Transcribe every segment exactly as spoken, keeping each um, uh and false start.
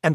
And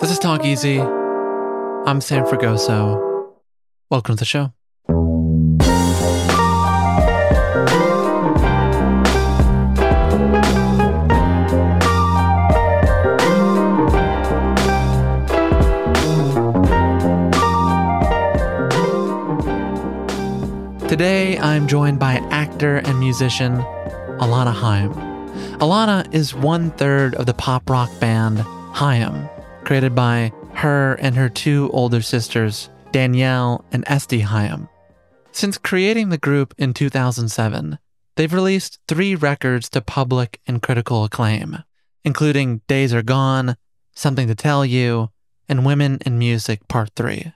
This is Talk Easy. I'm Sam Fragoso. Welcome to the show. Today, I'm joined by actor and musician Alana Haim. Alana is one third of the pop rock band Haim, created by her and her two older sisters, Danielle and Este Haim. Since creating the group in two thousand seven, they've released three records to public and critical acclaim, including Days Are Gone, Something to Tell You, and Women in Music Part three.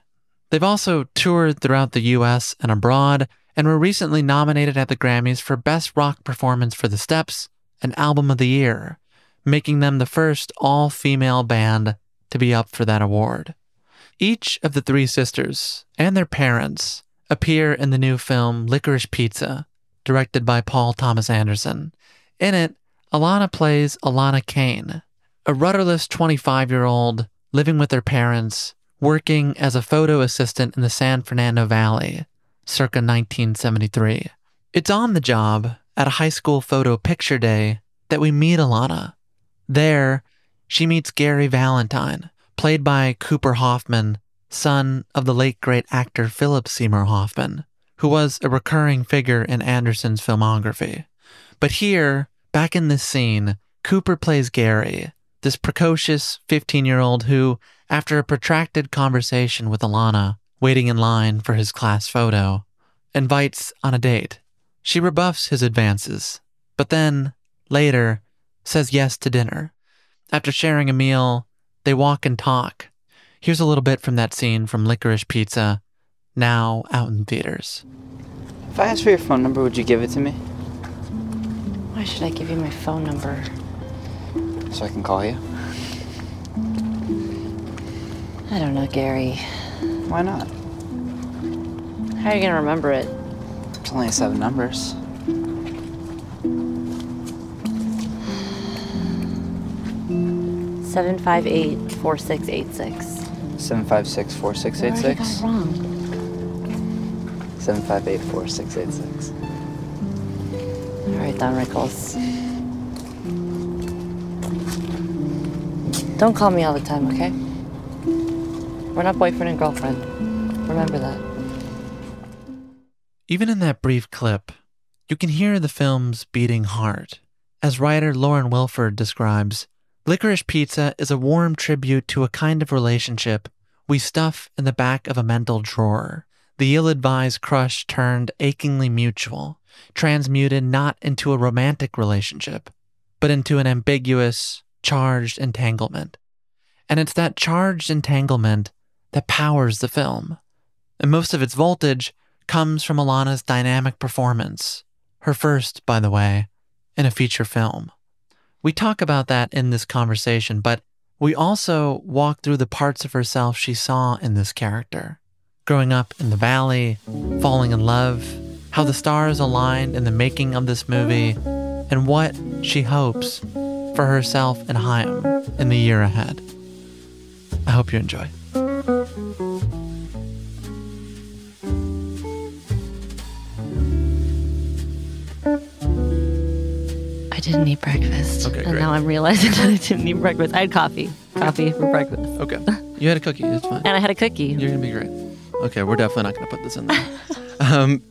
They've also toured throughout the U S and abroad, and were recently nominated at the Grammys for Best Rock Performance for The Steps and Album of the Year, making them the first all-female band to be up for that award. Each of the three sisters and their parents appear in the new film Licorice Pizza, directed by Paul Thomas Anderson. In it, Alana plays Alana Kane, a rudderless twenty-five-year-old living with her parents, working as a photo assistant in the San Fernando Valley, circa nineteen seventy-three. It's on the job at a high school photo picture day that we meet Alana. There, she meets Gary Valentine, played by Cooper Hoffman, son of the late great actor Philip Seymour Hoffman, who was a recurring figure in Anderson's filmography. But here, back in this scene, Cooper plays Gary, this precocious fifteen-year-old who, after a protracted conversation with Alana, waiting in line for his class photo, invites on a date. She rebuffs his advances, but then, later, says yes to dinner. After sharing a meal, they walk and talk. Here's a little bit from that scene from Licorice Pizza, now out in theaters. If I asked for your phone number, would you give it to me? Why should I give you my phone number? So I can call you? I don't know, Gary. Why not? How are you going to remember it? It's only seven numbers. seven five eight, four six eight six. seven five six, four six eight six? I already got it wrong. seven five eight, four six eight six. All right, Don Rickles. Don't call me all the time, okay? We're not boyfriend and girlfriend. Remember that. Even in that brief clip, you can hear the film's beating heart. As writer Lauren Wilford describes, Licorice Pizza is a warm tribute to a kind of relationship we stuff in the back of a mental drawer. The ill-advised crush turned achingly mutual, transmuted not into a romantic relationship, but into an ambiguous, charged entanglement. And it's that charged entanglement that powers the film. And most of its voltage comes from Alana's dynamic performance, her first, by the way, in a feature film. We talk about that in this conversation, but we also walk through the parts of herself she saw in this character. Growing up in the valley, falling in love, how the stars aligned in the making of this movie, and what she hopes for herself and Haim in the year ahead. I hope you enjoy. I didn't eat breakfast. Okay, and great. Now I'm realizing that I didn't eat breakfast. I had coffee. Coffee for breakfast. Okay. You had a cookie. It's fine. And I had a cookie. You're going to be great. Okay, we're definitely not going to put this in there. um,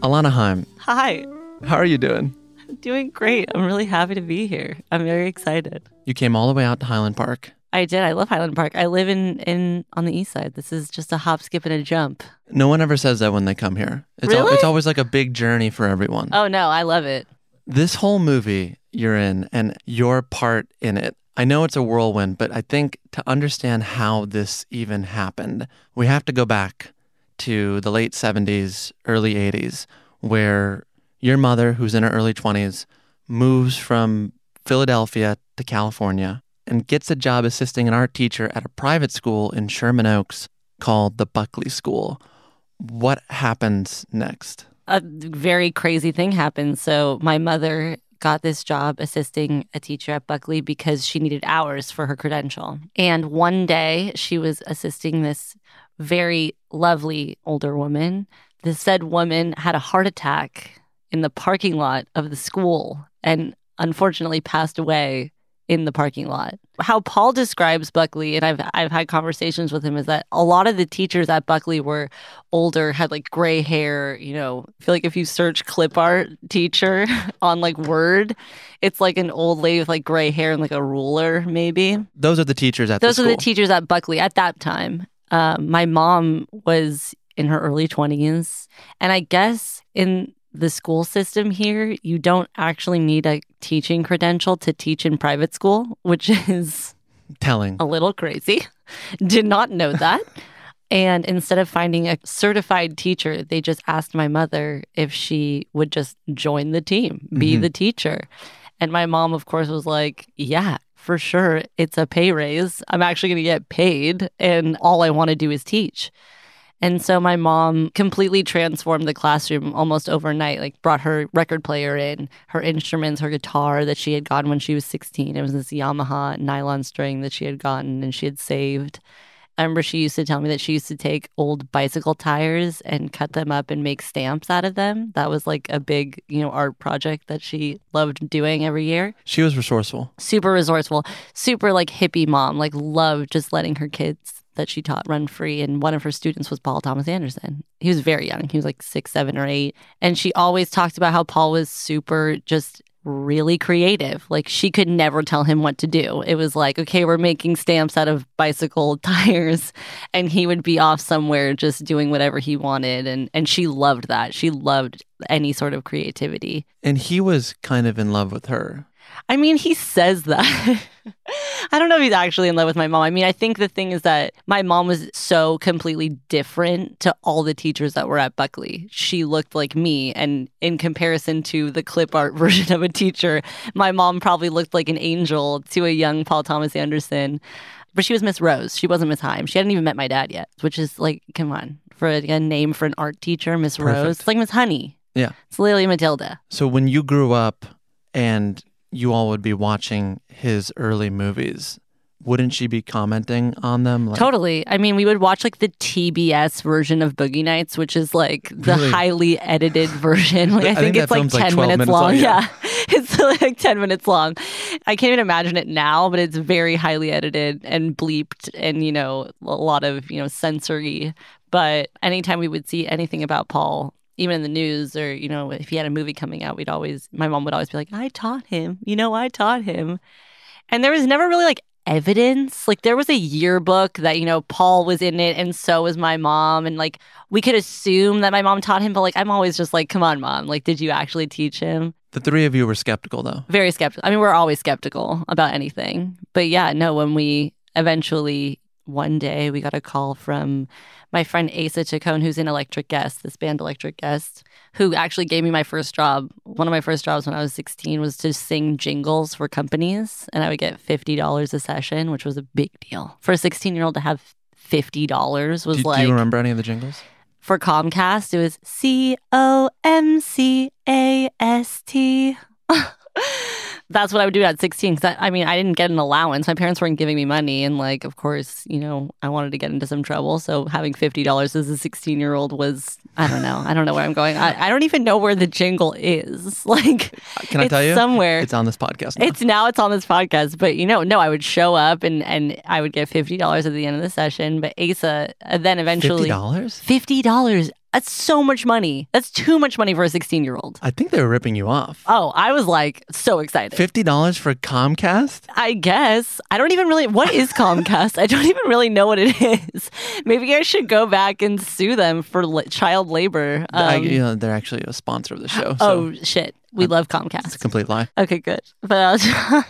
Alana Haim. Hi. How are you doing? I'm doing great. I'm really happy to be here. I'm very excited. You came all the way out to Highland Park. I did. I love Highland Park. I live in, in on the east side. This is just a hop, skip, and a jump. No one ever says that when they come here. It's really? Al- it's always like a big journey for everyone. Oh, no. I love it. This whole movie you're in and your part in it, I know it's a whirlwind, but I think to understand how this even happened, we have to go back to the late seventies, early eighties, where your mother, who's in her early twenties, moves from Philadelphia to California and gets a job assisting an art teacher at a private school in Sherman Oaks called the Buckley School. What happens next? A very crazy thing happened. So my mother got this job assisting a teacher at Buckley because she needed hours for her credential. And one day she was assisting this very lovely older woman. The said woman had a heart attack in the parking lot of the school and unfortunately passed away in the parking lot. How Paul describes Buckley, and I've I've had conversations with him, is that a lot of the teachers at Buckley were older, had like gray hair, you know. I feel like if you search clip art teacher on like Word, it's like an old lady with like gray hair and like a ruler maybe. Those are the teachers at Those the school. Those are the teachers at Buckley at that time. Uh, my mom was in her early twenties, and I guess in the school system here, you don't actually need a teaching credential to teach in private school, which is telling. A little crazy. Did not know that. And instead of finding a certified teacher, they just asked my mother if she would just join the team, be mm-hmm. the teacher. And my mom, of course, was like, yeah, for sure. It's a pay raise. I'm actually going to get paid. And all I want to do is teach. And so my mom completely transformed the classroom almost overnight, like brought her record player in, her instruments, her guitar that she had gotten when she was sixteen. It was this Yamaha nylon string that she had gotten and she had saved. I remember she used to tell me that she used to take old bicycle tires and cut them up and make stamps out of them. That was like a big, you know, art project that she loved doing every year. She was resourceful. Super resourceful. Super like hippie mom, like loved just letting her kids that she taught run free, and one of her students was Paul Thomas Anderson. He was very young. He was like six, seven, or eight. And she always talked about how Paul was super just really creative. Like she could never tell him what to do. It was like, okay, we're making stamps out of bicycle tires, and he would be off somewhere just doing whatever he wanted. And, and she loved that. She loved any sort of creativity. And he was kind of in love with her. I mean, he says that. I don't know if he's actually in love with my mom. I mean, I think the thing is that my mom was so completely different to all the teachers that were at Buckley. She looked like me. And in comparison to the clip art version of a teacher, my mom probably looked like an angel to a young Paul Thomas Anderson. But she was Miss Rose. She wasn't Miss Haim. She hadn't even met my dad yet, which is like, come on, for a, a name for an art teacher, Miss Rose. It's like Miss Honey. Yeah. It's Lily Matilda. So when you grew up and you all would be watching his early movies, wouldn't she be commenting on them? Like, totally. I mean, we would watch like the T B S version of Boogie Nights, which is like the really? highly edited version. Like, I, I think, think it's like ten like minutes long. long yeah. yeah. It's like ten minutes long. I can't even imagine it now, but it's very highly edited and bleeped and, you know, a lot of, you know, sensory. But anytime we would see anything about Paul, even in the news or, you know, if he had a movie coming out, we'd always, my mom would always be like, I taught him, you know, I taught him. And there was never really, like, evidence. Like, there was a yearbook that, you know, Paul was in it and so was my mom. And, like, we could assume that my mom taught him, but, like, I'm always just like, come on, Mom. Like, did you actually teach him? The three of you were skeptical, though. Very skeptical. I mean, we're always skeptical about anything. But, yeah, no, when we eventually, one day, we got a call from my friend Asa Chacon, who's in Electric Guest, this band Electric Guest, who actually gave me my first job. One of my first jobs when I was sixteen was to sing jingles for companies, and I would get fifty dollars a session, which was a big deal. For a sixteen-year-old to have fifty dollars was do, like... Do you remember any of the jingles? For Comcast, it was C O M C A S T. That's what I would do at sixteen. Because I, I mean, I didn't get an allowance. My parents weren't giving me money. And, like, of course, you know, I wanted to get into some trouble. So having fifty dollars as a sixteen-year-old was, I don't know. I don't know where I'm going. I, I don't even know where the jingle is. Like, can I it's tell you? Somewhere. It's on this podcast now. It's now it's on this podcast. But, you know, no, I would show up and, and I would get fifty dollars at the end of the session. But Asa then eventually... fifty dollars? fifty dollars. That's so much money. That's too much money for a sixteen-year-old. I think they were ripping you off. Oh, I was, like, so excited. fifty dollars for Comcast? I guess. I don't even really... What is Comcast? I don't even really know what it is. Maybe I should go back and sue them for li- child labor. Um, I, you know, they're actually a sponsor of the show. So. Oh, shit. We I'm, love Comcast. It's a complete lie. Okay, good. But uh,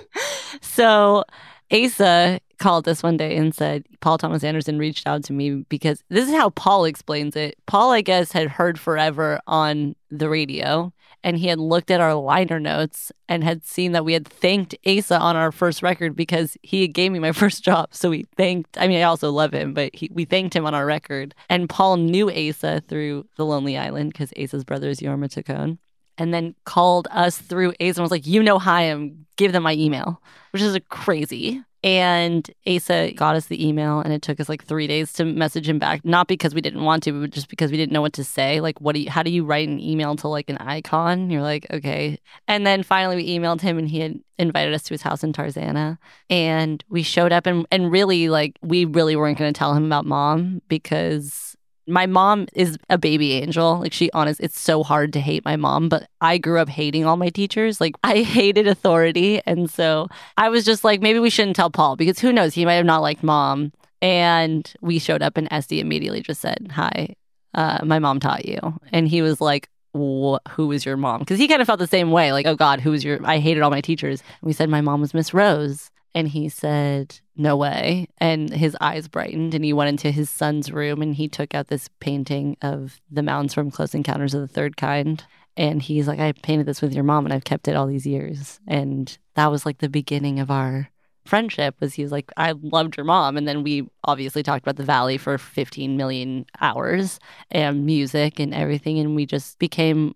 so Asa called us one day and said, Paul Thomas Anderson reached out to me because this is how Paul explains it. Paul, I guess, had heard Forever on the radio, and he had looked at our liner notes and had seen that we had thanked Asa on our first record because he gave me my first job. So we thanked, I mean, I also love him, but he, we thanked him on our record. And Paul knew Asa through The Lonely Island because Asa's brother is Yorma Taccone. And then called us through Asa and was like, you know Haim, give them my email, which is crazy. And Asa got us the email, and it took us like three days to message him back. Not because we didn't want to, but just because we didn't know what to say. Like, what do you, how do you write an email to like an icon? You're like, okay. And then finally we emailed him, and he had invited us to his house in Tarzana. And we showed up, and, and really, like, we really weren't going to tell him about Mom because... My mom is a baby angel. Like, she honest, it's so hard to hate my mom, but I grew up hating all my teachers. Like, I hated authority. And so I was just like, maybe we shouldn't tell Paul because who knows? He might have not liked Mom. And we showed up, and Este immediately just said, hi, uh, my mom taught you. And he was like, who was your mom? Because he kind of felt the same way. Like, oh God, who was your, I hated all my teachers. And we said, my mom was Miss Rose. And he said, no way. And his eyes brightened, and he went into his son's room, and he took out this painting of the mounds from Close Encounters of the Third Kind. And he's like, I painted this with your mom, and I've kept it all these years. And that was like the beginning of our friendship. Was he was like, I loved your mom. And then we obviously talked about the Valley for fifteen million hours and music and everything. And we just became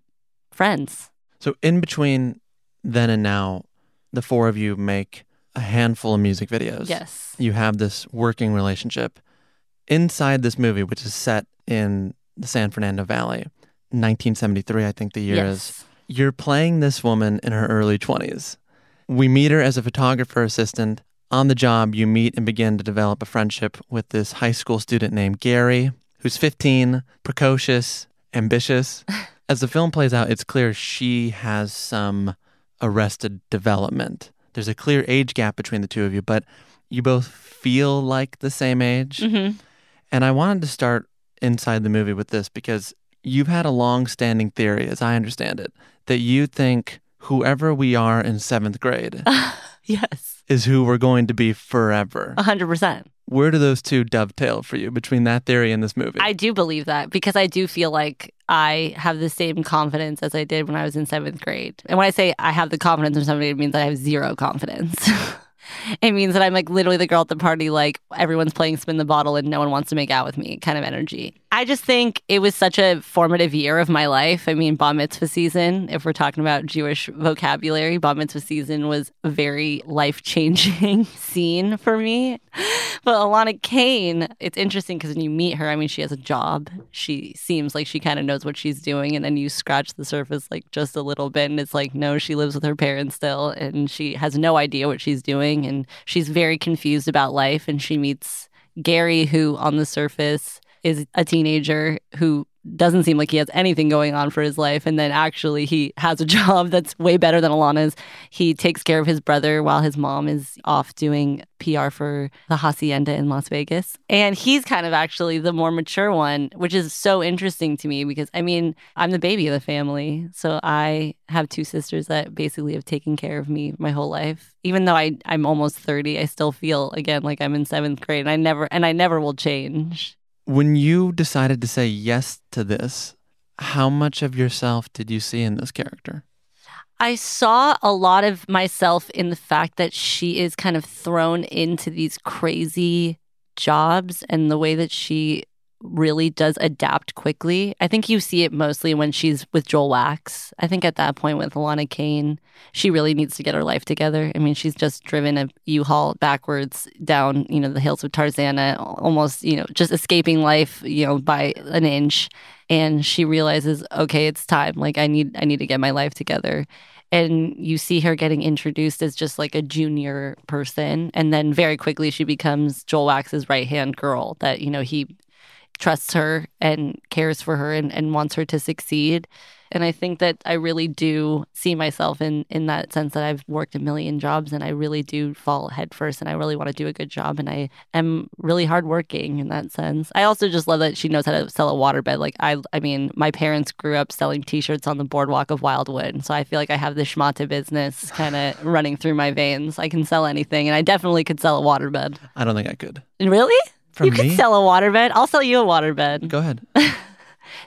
friends. So in between then and now, the four of you make... a handful of music videos. Yes. You have this working relationship. Inside this movie, which is set in the San Fernando Valley, nineteen seventy-three, I think the year yes. is, you're playing this woman in her early twenties. We meet her as a photographer assistant. On the job, you meet and begin to develop a friendship with this high school student named Gary, who's fifteen, precocious, ambitious. As the film plays out, it's clear she has some arrested development. There's a clear age gap between the two of you, but you both feel like the same age. Mm-hmm. And I wanted to start inside the movie with this because you've had a long-standing theory, as I understand it, that you think whoever we are in seventh grade uh, yes, is who we're going to be forever. one hundred percent. Where do those two dovetail for you between that theory and this movie? I do believe that because I do feel like I have the same confidence as I did when I was in seventh grade. And when I say I have the confidence in seventh grade, it means that I have zero confidence. It means that I'm like literally the girl at the party, like everyone's playing Spin the Bottle and no one wants to make out with me kind of energy. I just think it was such a formative year of my life. I mean, Bat Mitzvah season, if we're talking about Jewish vocabulary, Bat Mitzvah season was a very life-changing scene for me. But Alana Kane, it's interesting because when you meet her, I mean, she has a job. She seems like she kind of knows what she's doing. And then you scratch the surface like just a little bit. And it's like, no, she lives with her parents still. And she has no idea what she's doing. And she's very confused about life. And she meets Gary, who on the surface is a teenager who doesn't seem like he has anything going on for his life. And then actually he has a job that's way better than Alana's. He takes care of his brother while his mom is off doing P R for the Hacienda in Las Vegas. And he's kind of actually the more mature one, which is so interesting to me because, I mean, I'm the baby of the family. So I have two sisters that basically have taken care of me my whole life. Even though I, I'm almost thirty, I still feel, again, like I'm in seventh grade. And I never, and I never will change. When you decided to say yes to this, how much of yourself did you see in this character? I saw a lot of myself in the fact that she is kind of thrown into these crazy jobs and the way that she really does adapt quickly. I think you see it mostly when she's with Joel Wax. I think at that point with Alana Kane, she really needs to get her life together. I mean, she's just driven a U-Haul backwards down, you know, the hills of Tarzana, almost, you know, just escaping life, you know, by an inch. And she realizes, okay, it's time. Like, I need, I need to get my life together. And you see her getting introduced as just like a junior person. And then very quickly she becomes Joel Wax's right-hand girl that, you know, he trusts her and cares for her and, and wants her to succeed. And I think that I really do see myself in, in that sense that I've worked a million jobs and I really do fall head first and I really want to do a good job and I am really hardworking in that sense. I also just love that she knows how to sell a waterbed. Like, I I mean, my parents grew up selling T-shirts on the boardwalk of Wildwood. So I feel like I have the schmata business kind of running through my veins. I can sell anything and I definitely could sell a waterbed. I don't think I could. Really? From you me? Could sell a waterbed. I'll sell you a waterbed. Go ahead.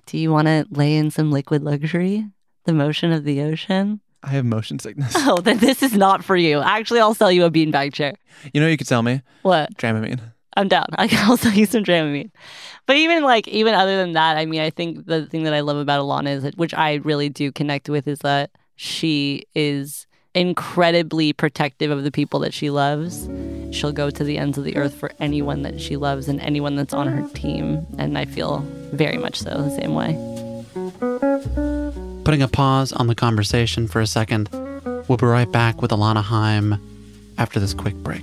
Do you want to lay in some liquid luxury? The motion of the ocean? I have motion sickness. Oh, then this is not for you. Actually, I'll sell you a beanbag chair. You know what you could sell me? What? Dramamine. I'm down. I'll sell you some Dramamine. But even like, even other than that, I mean, I think the thing that I love about Alana is that, which I really do connect with, is that she is incredibly protective of the people that she loves. She'll go to the ends of the earth for anyone that she loves and anyone that's on her team. And I feel very much so the same way. Putting a pause on the conversation for a second, we'll be right back with Alana Haim after this quick break.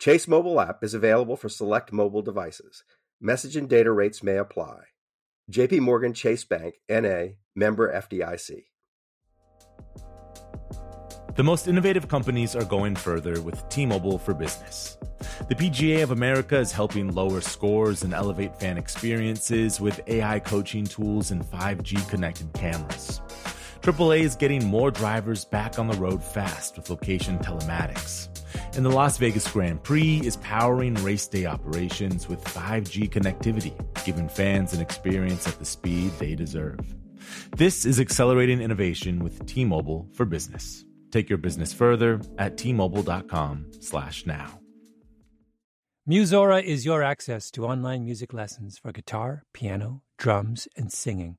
Chase mobile app is available for select mobile devices. Message and data rates may apply. J P Morgan Chase Bank, N A, member F D I C. The most innovative companies are going further with T-Mobile for Business. The P G A of America is helping lower scores and elevate fan experiences with A I coaching tools and five G connected cameras. triple A is getting more drivers back on the road fast with location telematics. And the Las Vegas Grand Prix is powering race day operations with five G connectivity, giving fans an experience at the speed they deserve. This is accelerating innovation with T-Mobile for Business. Take your business further at T Mobile dot com slash now. Musora is your access to online music lessons for guitar, piano, drums, and singing.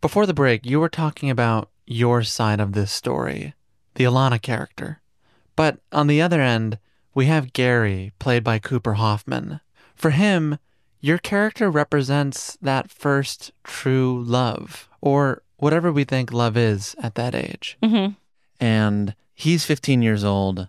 Before the break, you were talking about your side of this story, the Alana character. But on the other end, we have Gary, played by Cooper Hoffman. For him, Your character represents that first true love, or whatever we think love is at that age. Mm-hmm. And he's fifteen years old,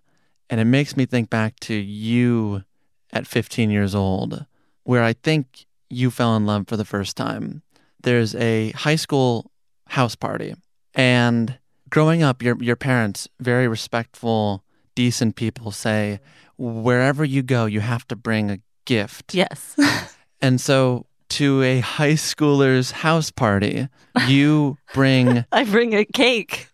and it makes me think back to you at fifteen years old, where I think you fell in love for the first time. There's a high school house party, and growing up, your your parents, very respectful, decent people, say, wherever you go, you have to bring a gift. Yes. And so to a high schooler's house party, you bring... I bring a cake.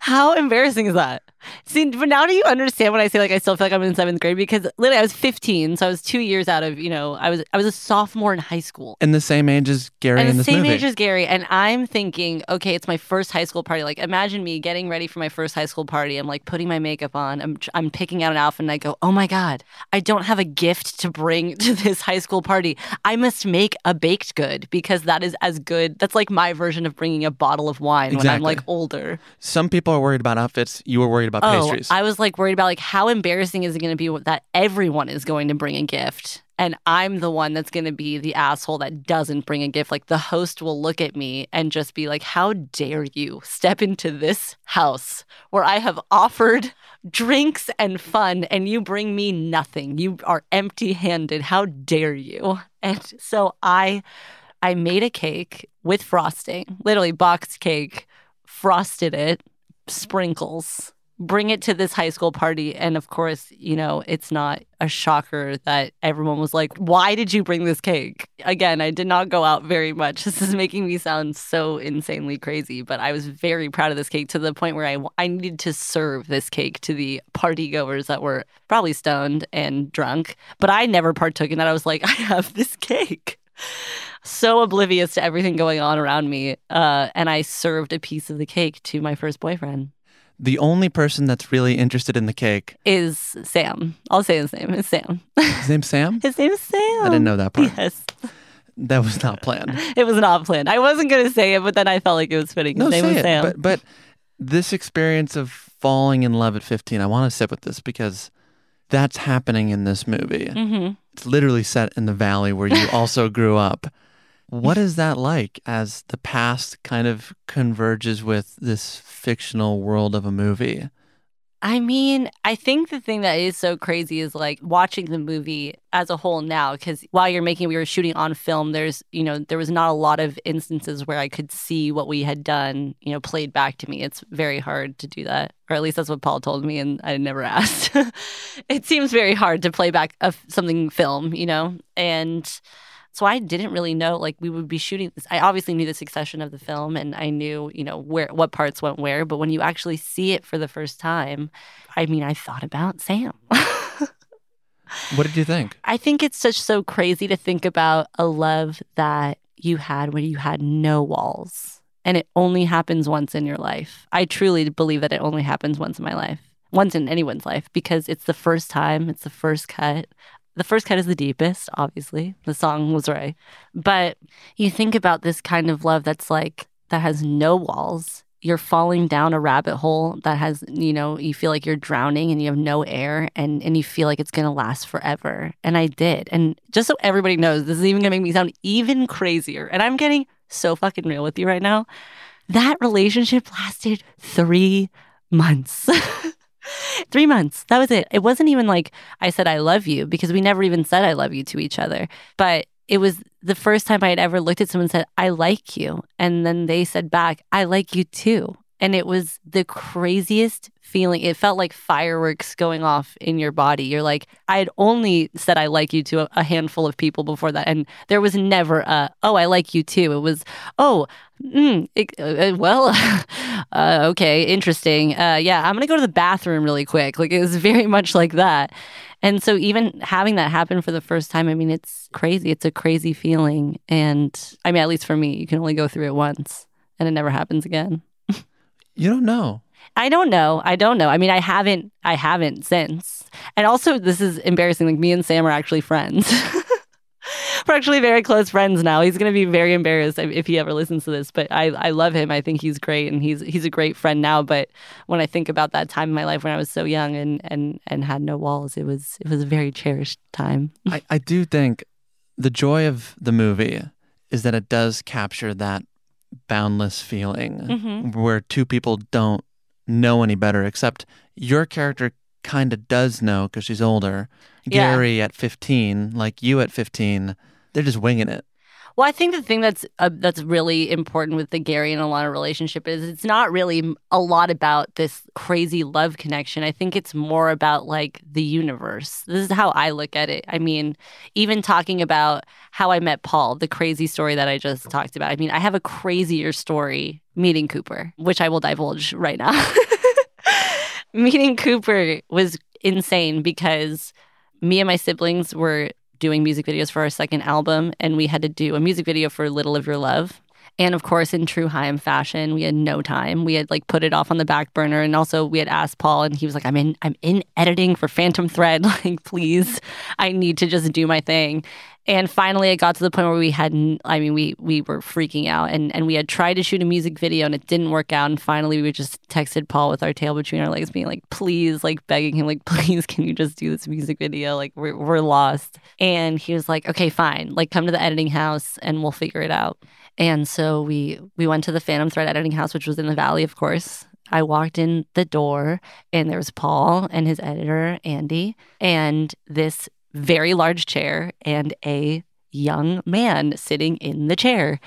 How embarrassing is that? See, but now do you understand when I say, like, I still feel like I'm in seventh grade? Because literally I was fifteen, so I was two years out of, you know, I was I was a sophomore in high school. And the same age as Gary in this movie. And the same age as Gary. And I'm thinking, okay, it's my first high school party. Like, imagine me getting ready for my first high school party. I'm, like, putting my makeup on. I'm, I'm picking out an outfit, and I go, oh, my God, I don't have a gift to bring to this high school party. I must make a baked good, because that is as good. That's, like, my version of bringing a bottle of wine exactly. when I'm, like, older. Some people are worried about outfits. You were worried about pastries. Oh, I was like worried about like how embarrassing is it going to be that everyone is going to bring a gift and I'm the one that's going to be the asshole that doesn't bring a gift. Like the host will look at me and just be like, how dare you step into this house where I have offered drinks and fun and you bring me nothing. You are empty-handed. How dare you? And so I, I made a cake with frosting, literally boxed cake, frosted it, sprinkles. Bring it to this high school party. And of course, you know, it's not a shocker that everyone was like, why did you bring this cake? Again, I did not go out very much. This is making me sound so insanely crazy, but I was very proud of this cake to the point where I, I needed to serve this cake to the party goers that were probably stoned and drunk. But I never partook in that. I was like, I have this cake. So oblivious to everything going on around me. Uh, and I served a piece of the cake to my first boyfriend. The only person that's really interested in the cake... is Sam. I'll say his name. It's Sam. His name's Sam? His name is Sam. I didn't know that part. Yes. That was not planned. It was not planned. I wasn't going to say it, but then I felt like it was fitting. His no, name say was it. Sam. But, but this experience of falling in love at fifteen, I want to sit with this because that's happening in this movie. Mm-hmm. It's literally set in the valley where you also grew up. What is that like as the past kind of converges with this fictional world of a movie? I mean, I think the thing that is so crazy is like watching the movie as a whole now, because while you're making, we were shooting on film, there's, you know, there was not a lot of instances where I could see what we had done, you know, played back to me. It's very hard to do that. Or at least that's what Paul told me, and I never asked. It seems very hard to play back a, something film, you know, and... so I didn't really know, like, we would be shooting this. I obviously knew the succession of the film and I knew, you know, where what parts went where. But when you actually see it for the first time, I mean, I thought about Sam. What did you think? I think it's such so crazy to think about a love that you had when you had no walls. And it only happens once in your life. I truly believe that it only happens once in my life, once in anyone's life, because it's the first time, it's the first cut. The first cut is the deepest, obviously. The song was right. But you think about this kind of love that's like, that has no walls. You're falling down a rabbit hole that has, you know, you feel like you're drowning and you have no air and, and you feel like it's going to last forever. And I did. And just so everybody knows, this is even going to make me sound even crazier. And I'm getting so fucking real with you right now. That relationship lasted three months. Three months. That was it. It wasn't even like I said I love you, because we never even said I love you to each other. But it was the first time I had ever looked at someone and said, I like you. And then they said back, I like you too. And it was the craziest feeling. It felt like fireworks going off in your body. You're like, I had only said I like you to a handful of people before that. And there was never a, oh, I like you too. It was, oh, mm, it, uh, well, uh, okay, interesting. Uh, yeah, I'm going to go to the bathroom really quick. Like, it was very much like that. And so even having that happen for the first time, I mean, it's crazy. It's a crazy feeling. And I mean, at least for me, you can only go through it once and it never happens again. You don't know. I don't know. I don't know. I mean, I haven't. I haven't since. And also, this is embarrassing. Like, me and Sam are actually friends. We're actually very close friends now. He's going to be very embarrassed if he ever listens to this, but I, I love him. I think he's great, and he's he's a great friend now. But when I think about that time in my life when I was so young and and, and had no walls, it was it was a very cherished time. I, I do think the joy of the movie is that it does capture that boundless feeling mm-hmm. where two people don't know any better, except your character kind of does know because she's older. Yeah. Gary at fifteen, like you at fifteen, they're just winging it. Well, I think the thing that's uh, that's really important with the Gary and Alana relationship is it's not really a lot about this crazy love connection. I think it's more about, like, the universe. This is how I look at it. I mean, even talking about how I met Paul, the crazy story that I just talked about. I mean, I have a crazier story meeting Cooper, which I will divulge right now. Meeting Cooper was insane because me and my siblings were doing music videos for our second album, and we had to do a music video for Little of Your Love. And of course, in true Haim fashion, we had no time. We had, like, put it off on the back burner, and also we had asked Paul, and he was like, I'm in I'm in editing for Phantom Thread. Like, please, I need to just do my thing. And finally, it got to the point where we hadn't, I mean, we we were freaking out, and, and we had tried to shoot a music video, and it didn't work out. And finally, we just texted Paul with our tail between our legs, being like, please, like, begging him, like, please, can you just do this music video? Like, we're, we're lost. And he was like, okay, fine. Like, come to the editing house, and we'll figure it out. And so we, we went to the Phantom Thread editing house, which was in the Valley, of course. I walked in the door, and there was Paul and his editor, Andy, and this very large chair and a young man sitting in the chair.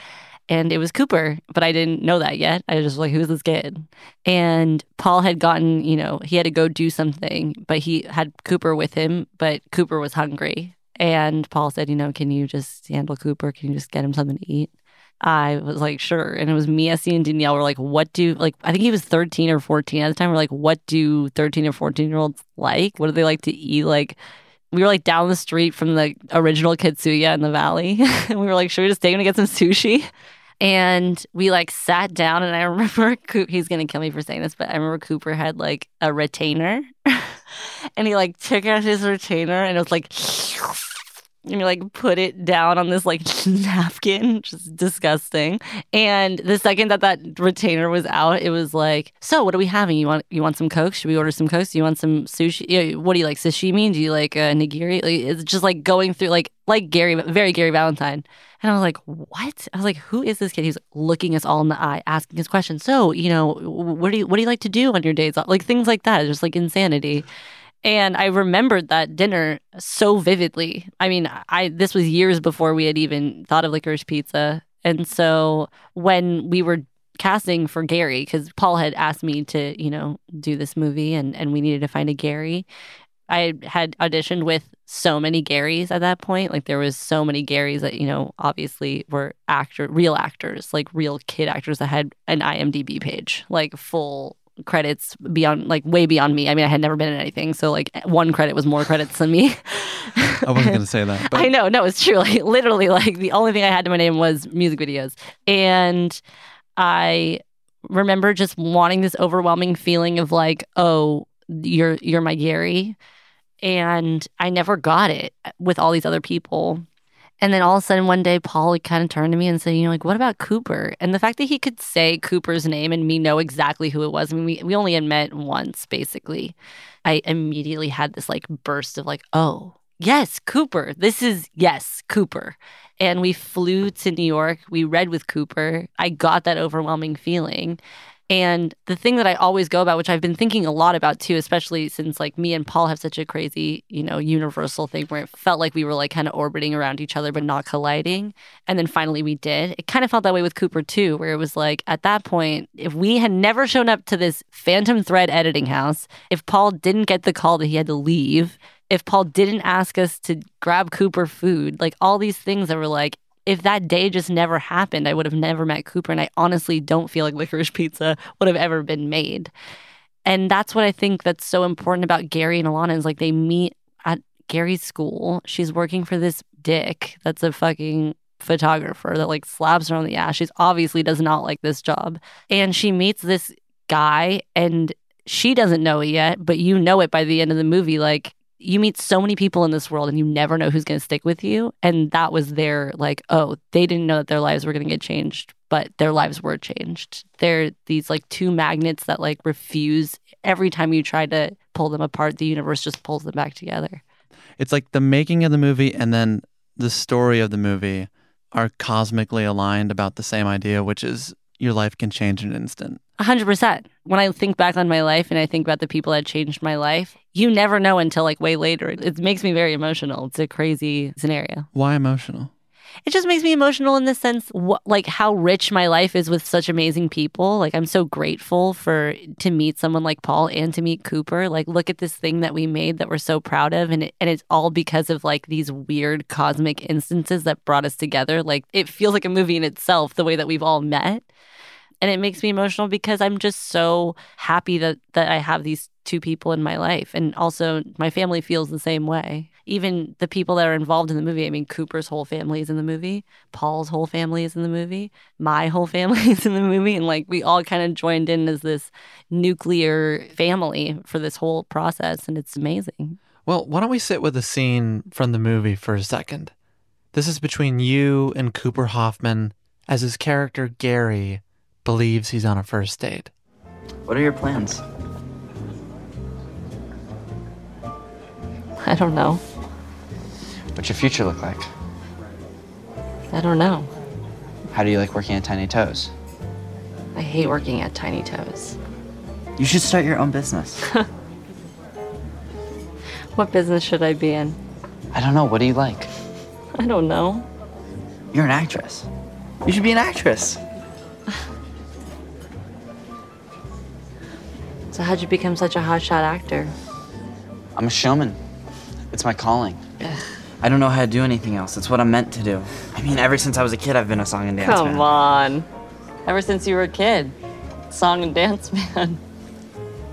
And it was Cooper, but I didn't know that yet. I was just like, who's this kid? And Paul had gotten, you know, he had to go do something, but he had Cooper with him, but Cooper was hungry. And Paul said, you know, can you just handle Cooper? Can you just get him something to eat? I was like, sure. And it was me, Esty, and Danielle were like, what do, like, I think he was thirteen or fourteen at the time. We're like, what do thirteen or fourteen-year-olds like? What do they like to eat? Like, we were, like, down the street from the original Kitsuya in the Valley. And we were like, should we just take him to get some sushi? And we, like, sat down. And I remember, Coop, he's going to kill me for saying this, but I remember Cooper had, like, a retainer. And he, like, took out his retainer. And it was like, and he, like, put it down on this, like, napkin. Just disgusting. And the second that that retainer was out, it was like, so what are we having? You want you want some Coke? Should we order some Coke? Do you want some sushi? You know, what do you like, sashimi? Do you like uh, nigiri? Like, it's just, like, going through, like, like Gary, very Gary Valentine. And I was like, what? I was like, who is this kid? He's looking us all in the eye, asking us questions. So, you know, what do you, what do you like to do on your days? Like, things like that. It's just, like, insanity. And I remembered that dinner so vividly. I mean, I this was years before we had even thought of Licorice Pizza. And so when we were casting for Gary, because Paul had asked me to, you know, do this movie and, and we needed to find a Gary, I had auditioned with so many Garys at that point. Like, there was so many Garys that, you know, obviously were actor, real actors, like real kid actors that had an I M D B page, like full credits beyond, like, way beyond me. I mean, I had never been in anything, so, like, one credit was more credits than me. I wasn't gonna say that, but I know, no, it's true. Like, literally, like, the only thing I had to my name was music videos. And I remember just wanting this overwhelming feeling of, like, oh, you're you're my Gary. And I never got it with all these other people. And then all of a sudden, one day, Paul, like, kind of turned to me and said, you know, like, what about Cooper? And the fact that he could say Cooper's name and me know exactly who it was, I mean, we, we only had met once, basically. I immediately had this, like, burst of, like, oh, yes, Cooper. This is, yes, Cooper. And we flew to New York. We read with Cooper. I got that overwhelming feeling. And the thing that I always go about, which I've been thinking a lot about too, especially since, like, me and Paul have such a crazy, you know, universal thing where it felt like we were, like, kind of orbiting around each other but not colliding. And then finally we did. It kind of felt that way with Cooper too, where it was like, at that point, if we had never shown up to this Phantom Thread editing house, if Paul didn't get the call that he had to leave, if Paul didn't ask us to grab Cooper food, like, all these things that were like, if that day just never happened, I would have never met Cooper. And I honestly don't feel like Licorice Pizza would have ever been made. And that's what I think that's so important about Gary and Alana is, like, they meet at Gary's school. She's working for this dick that's a fucking photographer that, like, slaps her on the ass. She obviously does not like this job. And she meets this guy, and she doesn't know it yet, but you know it by the end of the movie, like, you meet so many people in this world and you never know who's going to stick with you. And that was their, like, oh, they didn't know that their lives were going to get changed, but their lives were changed. They're these, like, two magnets that, like, refuse. Every time you try to pull them apart, the universe just pulls them back together. It's like the making of the movie and then the story of the movie are cosmically aligned about the same idea, which is your life can change in an instant. one hundred percent. When I think back on my life and I think about the people that changed my life, you never know until like way later. It makes me very emotional. It's a crazy scenario. Why emotional? It just makes me emotional in the sense, wh- like how rich my life is with such amazing people. Like I'm so grateful for to meet someone like Paul and to meet Cooper. Like look at this thing that we made that we're so proud of. And, it, and it's all because of like these weird cosmic instances that brought us together. Like it feels like a movie in itself, the way that we've all met. And it makes me emotional because I'm just so happy that, that I have these two people in my life. And also my family feels the same way. Even the people that are involved in the movie. I mean, Cooper's whole family is in the movie. Paul's whole family is in the movie. My whole family is in the movie. And like we all kind of joined in as this nuclear family for this whole process. And it's amazing. Well, why don't we sit with a scene from the movie for a second? This is between you and Cooper Hoffman as his character, Gary, believes he's on a first date. What are your plans? I don't know. What's your future look like? I don't know. How do you like working at Tiny Toes? I hate working at Tiny Toes. You should start your own business. What business should I be in? I don't know. What do you like? I don't know. You're an actress. You should be an actress. So how'd you become such a hotshot actor? I'm a showman. It's my calling. Ugh. I don't know how to do anything else. It's what I'm meant to do. I mean, ever since I was a kid, I've been a song and dance Come man. Come on. Ever since you were a kid. Song and dance man.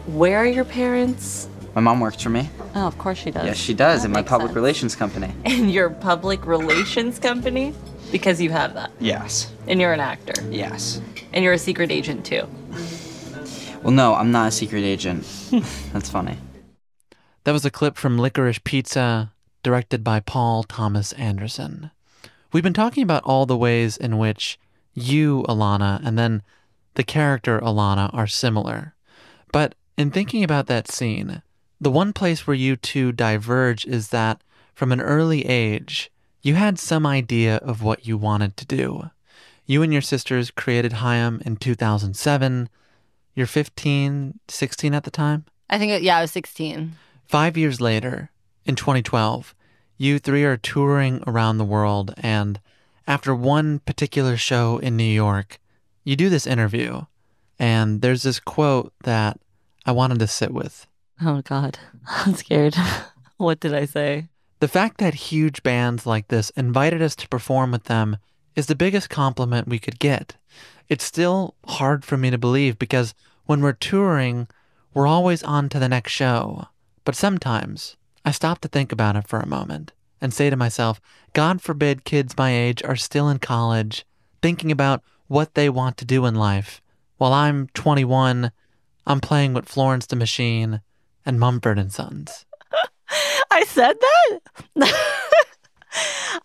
Where are your parents? My mom works for me. Oh, of course she does. Yes, she does, that in my public sense. relations company. In your public relations company? Because you have that. Yes. And you're an actor. Yes. And you're a secret agent, too. Well, no, I'm not a secret agent. That's funny. That was a clip from Licorice Pizza, directed by Paul Thomas Anderson. We've been talking about all the ways in which you, Alana, and then the character Alana are similar. But in thinking about that scene, the one place where you two diverge is that from an early age, you had some idea of what you wanted to do. You and your sisters created Haim in two thousand seven. You're fifteen, sixteen at the time? I think, yeah, I was sixteen. Five years later, in twenty twelve, you three are touring around the world, and after one particular show in New York, you do this interview, and there's this quote that I wanted to sit with. Oh, God. I'm scared. What did I say? The fact that huge bands like this invited us to perform with them is the biggest compliment we could get. It's still hard for me to believe because when we're touring, we're always on to the next show. But sometimes I stop to think about it for a moment and say to myself, God forbid kids my age are still in college thinking about what they want to do in life. While I'm twenty-one, I'm playing with Florence the Machine and Mumford and Sons. I said that?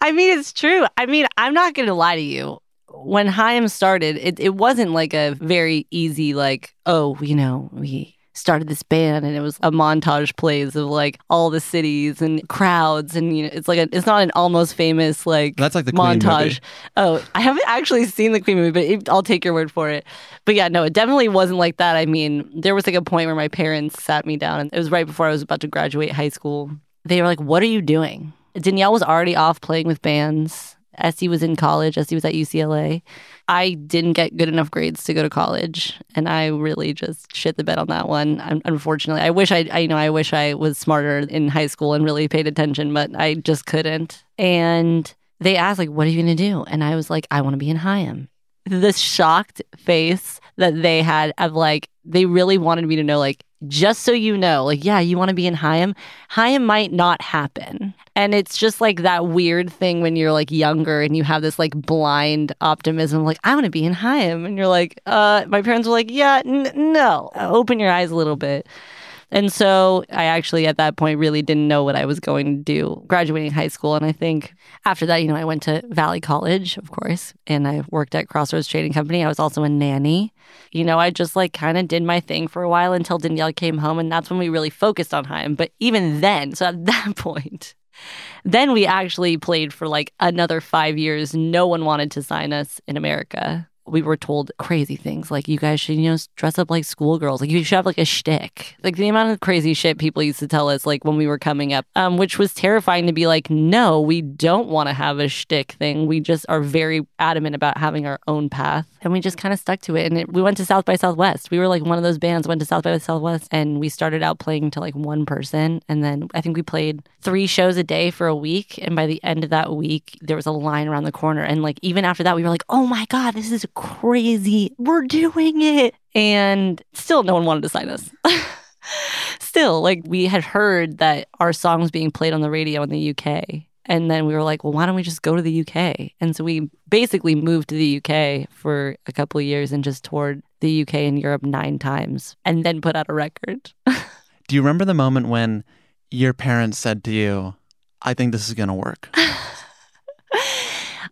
I mean, it's true. I mean, I'm not going to lie to you. When Haim started, it, it wasn't like a very easy, like, oh, you know, we started this band and it was a montage plays of like all the cities and crowds. And, you know, it's like a, it's not an Almost Famous like, that's like the montage. Oh, I haven't actually seen the Queen movie, but it, I'll take your word for it. But yeah, no, it definitely wasn't like that. I mean, there was like a point where my parents sat me down and it was right before I was about to graduate high school. They were like, what are you doing? Danielle was already off playing with bands. Este was in college. Este was at U C L A. I didn't get good enough grades to go to college, and I really just shit the bed on that one. Unfortunately, I wish I, I, you know, I wish I was smarter in high school and really paid attention, but I just couldn't. And they asked, like, "What are you gonna do?" And I was like, "I want to be in Haim." The shocked face that they had of like, they really wanted me to know, like, just so you know, like, yeah, you want to be in Haim? Haim might not happen. And it's just like that weird thing when you're like younger and you have this like blind optimism, like, I want to be in Haim. And you're like, uh, my parents were like, yeah, n- no, open your eyes a little bit. And so I actually at that point really didn't know what I was going to do graduating high school. And I think after that, you know, I went to Valley College, of course, and I worked at Crossroads Trading Company. I was also a nanny. You know, I just like kind of did my thing for a while until Danielle came home. And that's when we really focused on Haim. But even then, so at that point, then we actually played for like another five years. No one wanted to sign us in America. We were told crazy things like, you guys should, you know, dress up like schoolgirls. Like, you should have, like, a shtick. Like, the amount of crazy shit people used to tell us, like, when we were coming up, um, which was terrifying to be like, no, we don't want to have a shtick thing. We just are very adamant about having our own path. And we just kind of stuck to it. And it, we went to South by Southwest. We were, like, one of those bands, went to South by Southwest. And we started out playing to, like, one person. And then I think we played three shows a day for a week. And by the end of that week, there was a line around the corner. And, like, even after that, we were like, oh, my God, this is crazy. We're doing it. And still no one wanted to sign us. Still, like, we had heard that our song was being played on the radio in the U K. And then we were like, well, why don't we just go to the U K? And so we basically moved to the U K for a couple of years and just toured the U K and Europe nine times and then put out a record. Do you remember the moment when your parents said to you, I think this is going to work?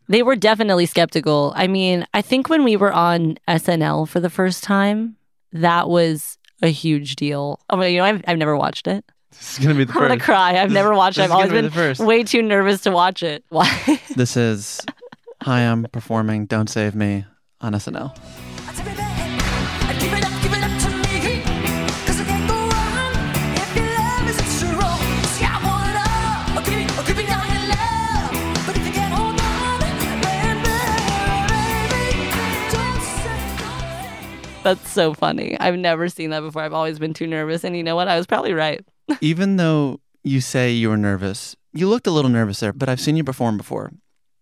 They were definitely skeptical. I mean, I think when we were on S N L for the first time, that was a huge deal. I mean, you know, I've, I've never watched it. This is going to be the I'm first. I'm going to cry. I've this, never watched it. I've always be been way too nervous to watch it. Why? This is Haim performing Don't Save Me on S N L. That's so funny. I've never seen that before. I've always been too nervous. And you know what? I was probably right. Even though you say you were nervous, you looked a little nervous there, but I've seen you perform before.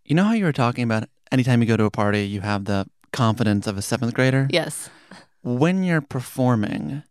You know how you were talking about anytime you go to a party, you have the confidence of a seventh grader? Yes. When you're performing,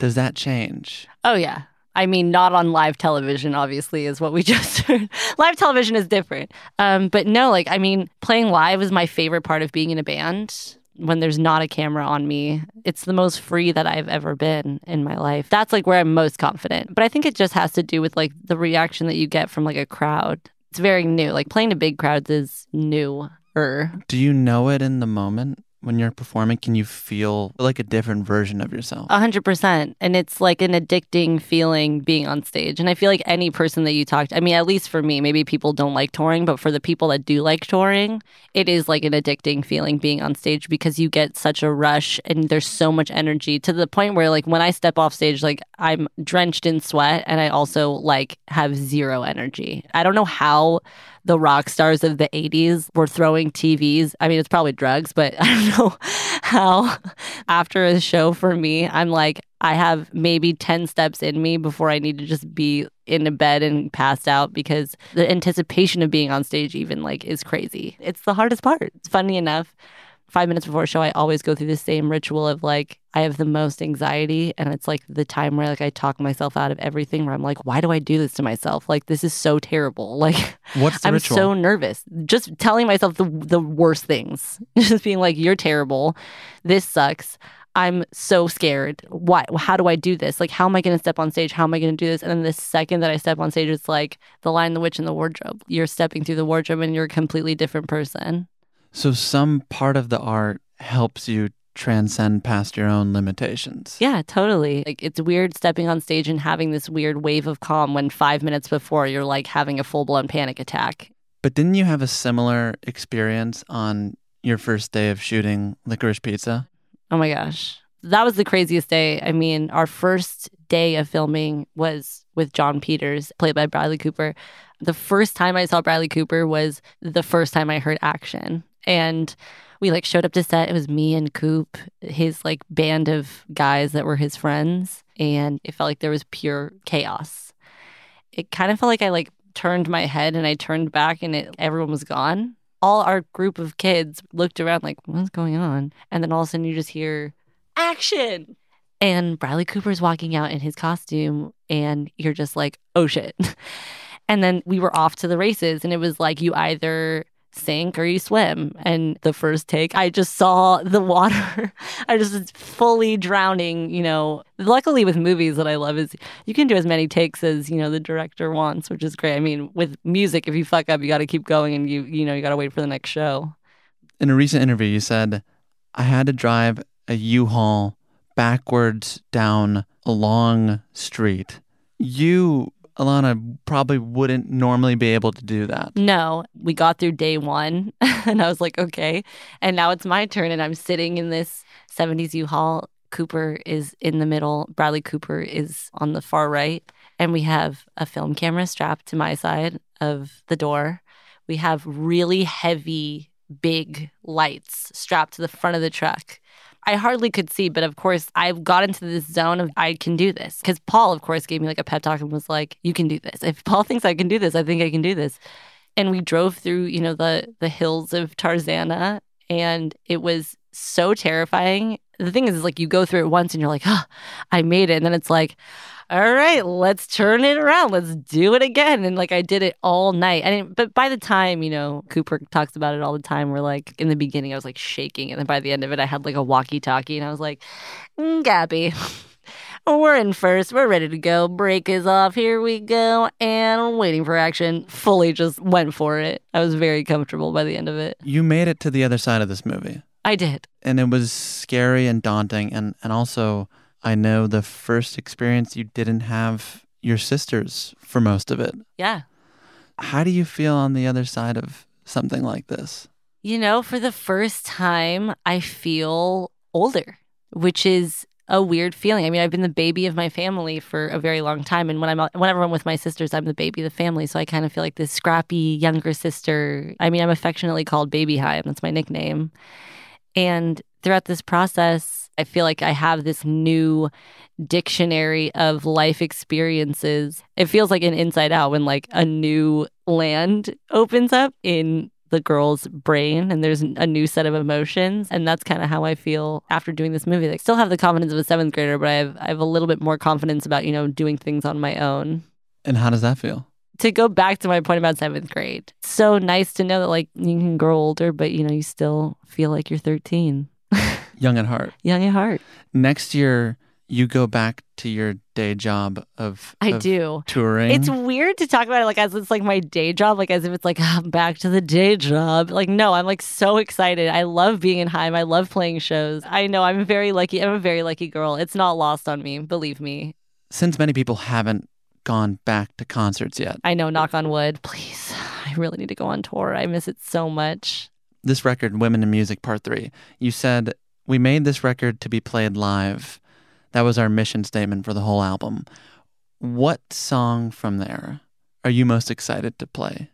does that change? Oh, yeah. I mean, not on live television, obviously, is what we just heard. Live television is different. Um, but no, like, I mean, playing live is my favorite part of being in a band. When there's not a camera on me, it's the most free that I've ever been in my life. That's like where I'm most confident. But I think it just has to do with like the reaction that you get from like a crowd. It's very new. Like playing to big crowds is newer. Do you know it in the moment when you're performing? Can you feel like a different version of yourself? A hundred percent. And it's like an addicting feeling being on stage. And I feel like any person that you talk to, I mean, at least for me, maybe people don't like touring, but for the people that do like touring, it is like an addicting feeling being on stage because you get such a rush and there's so much energy to the point where like when I step off stage, like I'm drenched in sweat and I also like have zero energy. I don't know how the rock stars of the eighties were throwing T Vs. I mean, it's probably drugs, but I don't know how after a show for me, I'm like, I have maybe ten steps in me before I need to just be in a bed and passed out because the anticipation of being on stage even like is crazy. It's the hardest part. Funny enough, five minutes before a show, I always go through the same ritual of like, I have the most anxiety. And it's like the time where like I talk myself out of everything where I'm like, why do I do this to myself? Like, this is so terrible. Like, what's the I'm ritual? So nervous. Just telling myself the, the worst things. Just being like, you're terrible. This sucks. I'm so scared. Why? How do I do this? Like, how am I going to step on stage? How am I going to do this? And then the second that I step on stage, it's like The Lion, the Witch, and the Wardrobe. You're stepping through the wardrobe and you're a completely different person. So some part of the art helps you transcend past your own limitations. Yeah, totally. Like, it's weird stepping on stage and having this weird wave of calm when five minutes before you're like having a full-blown panic attack. But didn't you have a similar experience on your first day of shooting Licorice Pizza? Oh my gosh. That was the craziest day. I mean, our first day of filming was with John Peters, played by Bradley Cooper. The first time I saw Bradley Cooper was the first time I heard action. And we like showed up to set. It was me and Coop, his like band of guys that were his friends. And it felt like there was pure chaos. It kind of felt like I like turned my head and I turned back and it, everyone was gone. All our group of kids looked around like, what's going on? And then all of a sudden you just hear action. And Bradley Cooper's walking out in his costume and you're just like, oh shit. And then we were off to the races and it was like you either sink or you swim. And the first take, I just saw the water. I just was fully drowning, you know. Luckily with movies that I love is you can do as many takes as, you know, the director wants, which is great. I mean, with music, if you fuck up, you got to keep going and, you you know, you got to wait for the next show. In a recent interview, you said, I had to drive a U-Haul backwards down a long street. You, Alana, probably wouldn't normally be able to do that. No, we got through day one and I was like, okay. And now it's my turn and I'm sitting in this seventies U-Haul. Cooper is in the middle. Bradley Cooper is on the far right. And we have a film camera strapped to my side of the door. We have really heavy, big lights strapped to the front of the truck. I hardly could see, but of course, I've got into this zone of I can do this. Because Paul, of course, gave me like a pep talk and was like, you can do this. If Paul thinks I can do this, I think I can do this. And we drove through, you know, the the hills of Tarzana, and it was so terrifying. The thing is, is like you go through it once and you're like, oh, I made it. And then it's like, all right, let's turn it around. Let's do it again. And like I did it all night. And it, but by the time, you know, Cooper talks about it all the time. We're like, in the beginning, I was like shaking. And then by the end of it, I had like a walkie-talkie. And I was like, mm, Gabby, we're in first. We're ready to go. Break is off. Here we go. And I'm waiting for action. Fully just went for it. I was very comfortable by the end of it. You made it to the other side of this movie. I did. And it was scary and daunting. And, and also, I know the first experience you didn't have your sisters for most of it. Yeah. How do you feel on the other side of something like this? You know, for the first time, I feel older, which is a weird feeling. I mean, I've been the baby of my family for a very long time. And when I'm whenever I'm with my sisters, I'm the baby of the family. So I kind of feel like this scrappy younger sister. I mean, I'm affectionately called Baby Haim. That's my nickname. And throughout this process, I feel like I have this new dictionary of life experiences. It feels like an Inside Out when like a new land opens up in the girl's brain and there's a new set of emotions. And that's kind of how I feel after doing this movie. I still have the confidence of a seventh grader, but I have, I have a little bit more confidence about, you know, doing things on my own. And how does that feel? To go back to my point about seventh grade, so nice to know that like you can grow older, but you know, you still feel like you're thirteen. Young at heart. Young at heart. Next year, you go back to your day job of, I of do. touring. It's weird to talk about it like as it's like my day job, like as if it's like, oh, I'm back to the day job. Like, no, I'm like so excited. I love being in Haim. I love playing shows. I know I'm very lucky. I'm a very lucky girl. It's not lost on me. Believe me. Since many people haven't gone back to concerts yet. I know, knock on wood, please. I really need to go on tour. I miss it so much. This record, Women in Music Part three, you said, we made this record to be played live. That was our mission statement for the whole album. What song from there are you most excited to play?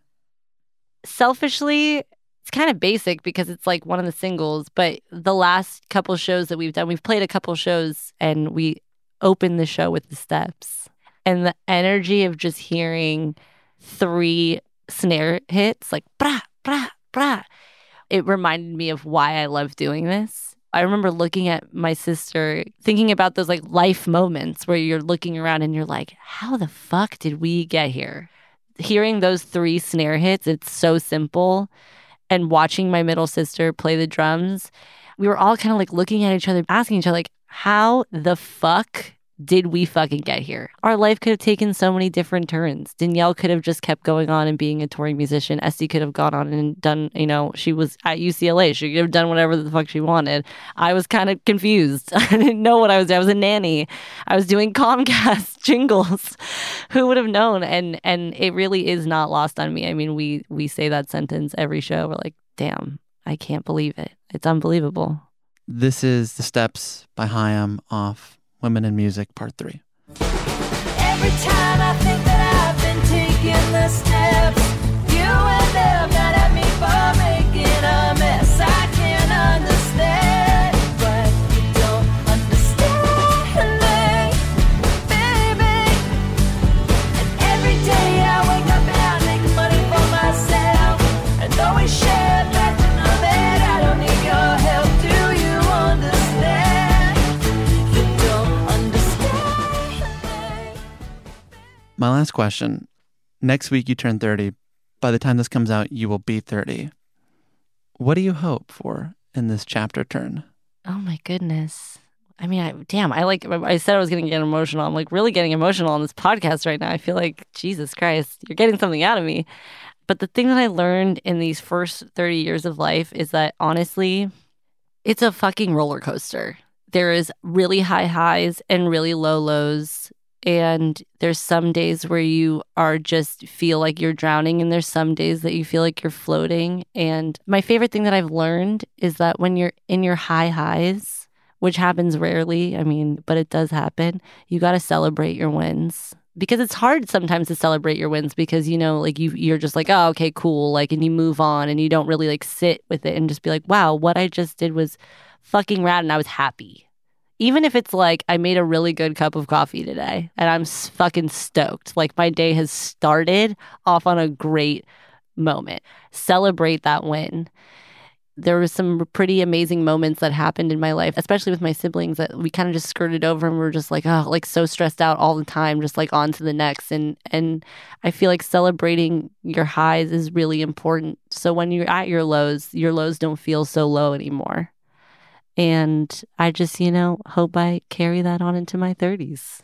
Selfishly, it's kind of basic because it's like one of the singles, but the last couple shows that we've done, we've played a couple shows and we opened the show with The Steps. And the energy of just hearing three snare hits, like, brah, brah, brah, it reminded me of why I love doing this. I remember looking at my sister, thinking about those, like, life moments where you're looking around and you're like, how the fuck did we get here? Hearing those three snare hits, it's so simple. And watching my middle sister play the drums, we were all kind of, like, looking at each other, asking each other, like, how the fuck did we fucking get here? Our life could have taken so many different turns. Danielle could have just kept going on and being a touring musician. Este could have gone on and done, you know, she was at U C L A. She could have done whatever the fuck she wanted. I was kind of confused. I didn't know what I was doing. I was a nanny. I was doing Comcast jingles. Who would have known? And and it really is not lost on me. I mean, we we say that sentence every show. We're like, damn, I can't believe it. It's unbelievable. This is The Steps by Haim off Women in Music, Part three. Every time I think that I've been taking the steps, you end up mad at me for making a mess. I can't understand what you don't understand me, baby. And every day I wake up and I make money for myself. And though we share back in the bed, I don't need your help. Do you understand? My last question. Next week, you turn thirty. By the time this comes out, you will be thirty. What do you hope for in this chapter turn? Oh, my goodness. I mean, I, damn, I like, I said I was going to get emotional. I'm like really getting emotional on this podcast right now. I feel like, Jesus Christ, you're getting something out of me. But the thing that I learned in these first thirty years of life is that, honestly, it's a fucking roller coaster. There is really high highs and really low lows. And there's some days where you are just feel like you're drowning, and there's some days that you feel like you're floating. And my favorite thing that I've learned is that when you're in your high highs, which happens rarely, I mean, but it does happen, you got to celebrate your wins. Because it's hard sometimes to celebrate your wins because, you know, like you, you're just like, oh, okay, cool. Like, and you move on and you don't really like sit with it and just be like, wow, what I just did was fucking rad and I was happy. Even if it's like I made a really good cup of coffee today and I'm fucking stoked. Like my day has started off on a great moment. Celebrate that win. There were some pretty amazing moments that happened in my life, especially with my siblings, that we kind of just skirted over and we were just like, oh, like so stressed out all the time, just like on to the next. And and I feel like celebrating your highs is really important. So when you're at your lows, your lows don't feel so low anymore. And I just, you know, hope I carry that on into my thirties.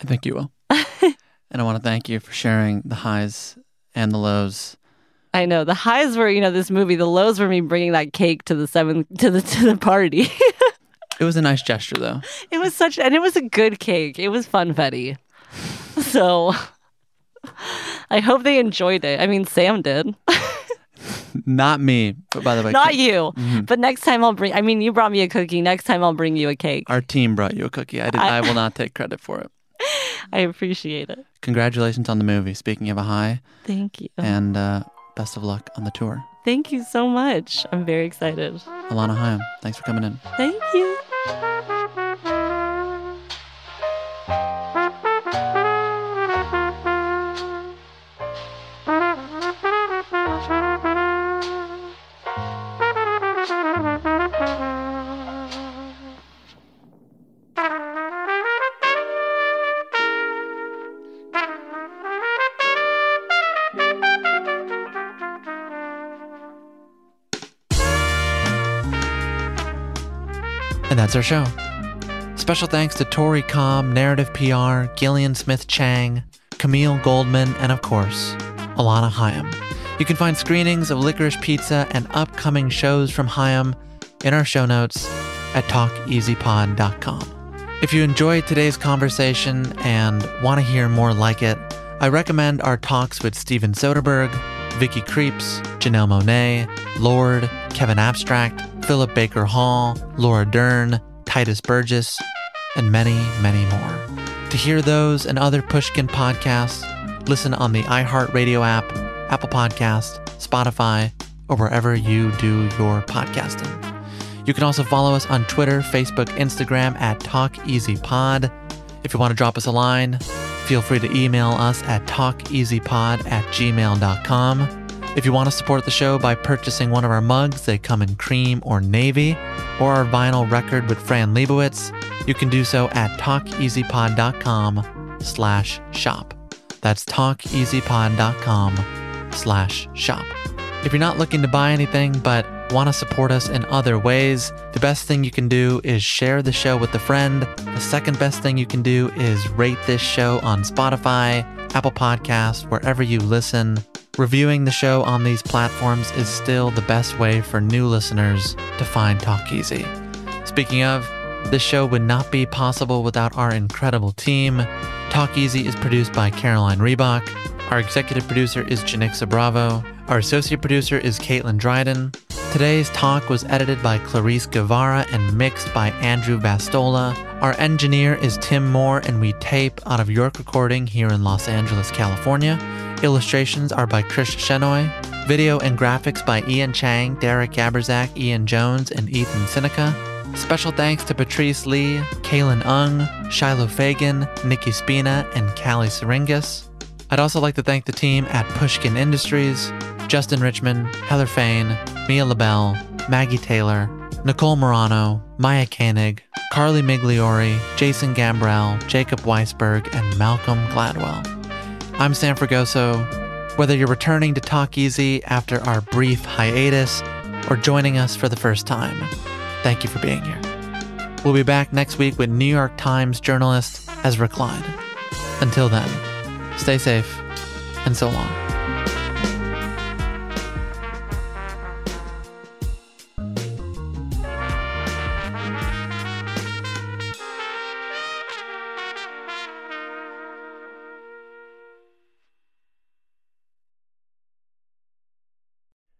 I think you will. And I want to thank you for sharing the highs and the lows. I know. The highs were, you know, this movie. The lows were me bringing that cake to the seventh, to the to the party. It was a nice gesture, though. It was such, and it was a good cake. It was funfetti. So I hope they enjoyed it. I mean, Sam did. Not me, but by the way. Not you. Mm-hmm. But next time I'll bring, I mean, you brought me a cookie. Next time I'll bring you a cake. Our team brought you a cookie. I did. I, I will not take credit for it. I appreciate it. Congratulations on the movie. Speaking of a high. Thank you. And uh, best of luck on the tour. Thank you so much. I'm very excited. Alana Haim, thanks for coming in. Thank you. That's our show. Special thanks to Tori Cobb, Narrative P R, Gillian Smith-Chang, Camille Goldman, and of course, Alana Haim. You can find screenings of Licorice Pizza and upcoming shows from Haim in our show notes at talk easy pod dot com. If you enjoyed today's conversation and want to hear more like it, I recommend our talks with Steven Soderbergh, Vicky Creeps, Janelle Monáe, Lord, Kevin Abstract, Philip Baker Hall, Laura Dern, Titus Burgess, and many, many more. To hear those and other Pushkin podcasts, listen on the iHeartRadio app, Apple Podcasts, Spotify, or wherever you do your podcasting. You can also follow us on Twitter, Facebook, Instagram at TalkEasyPod. If you want to drop us a line, feel free to email us at talk easy pod at gmail dot com. If you want to support the show by purchasing one of our mugs, they come in cream or navy, or our vinyl record with Fran Lebowitz, you can do so at talk easy pod dot com slash shop. That's talk easy pod dot com slash shop. If you're not looking to buy anything but want to support us in other ways, the best thing you can do is share the show with a friend. The second best thing you can do is rate this show on Spotify, Apple Podcasts, wherever you listen. Reviewing the show on these platforms is still the best way for new listeners to find Talk Easy. Speaking of, this show would not be possible without our incredible team. Talk Easy is produced by Caroline Reebok. Our executive producer is Janixa Bravo. Our associate producer is Caitlin Dryden. Today's talk was edited by Clarice Guevara and mixed by Andrew Bastola. Our engineer is Tim Moore, and we tape out of York Recording here in Los Angeles, California. Illustrations are by Krish Shenoy. Video and graphics by Ian Chang, Derek Gaberzak, Ian Jones, and Ethan Seneca. Special thanks to Patrice Lee, Kaylin Ung, Shiloh Fagan, Nikki Spina, and Callie Syringas. I'd also like to thank the team at Pushkin Industries, Justin Richmond, Heather Fain, Mia LaBelle, Maggie Taylor, Nicole Morano, Maya Koenig, Carly Migliori, Jason Gambrell, Jacob Weisberg, and Malcolm Gladwell. I'm Sam Fragoso. Whether you're returning to Talk Easy after our brief hiatus or joining us for the first time, thank you for being here. We'll be back next week with New York Times journalist Ezra Klein. Until then, stay safe and so long.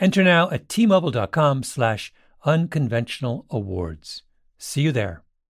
Enter now at T-Mobile.com slash unconventional awards. See you there.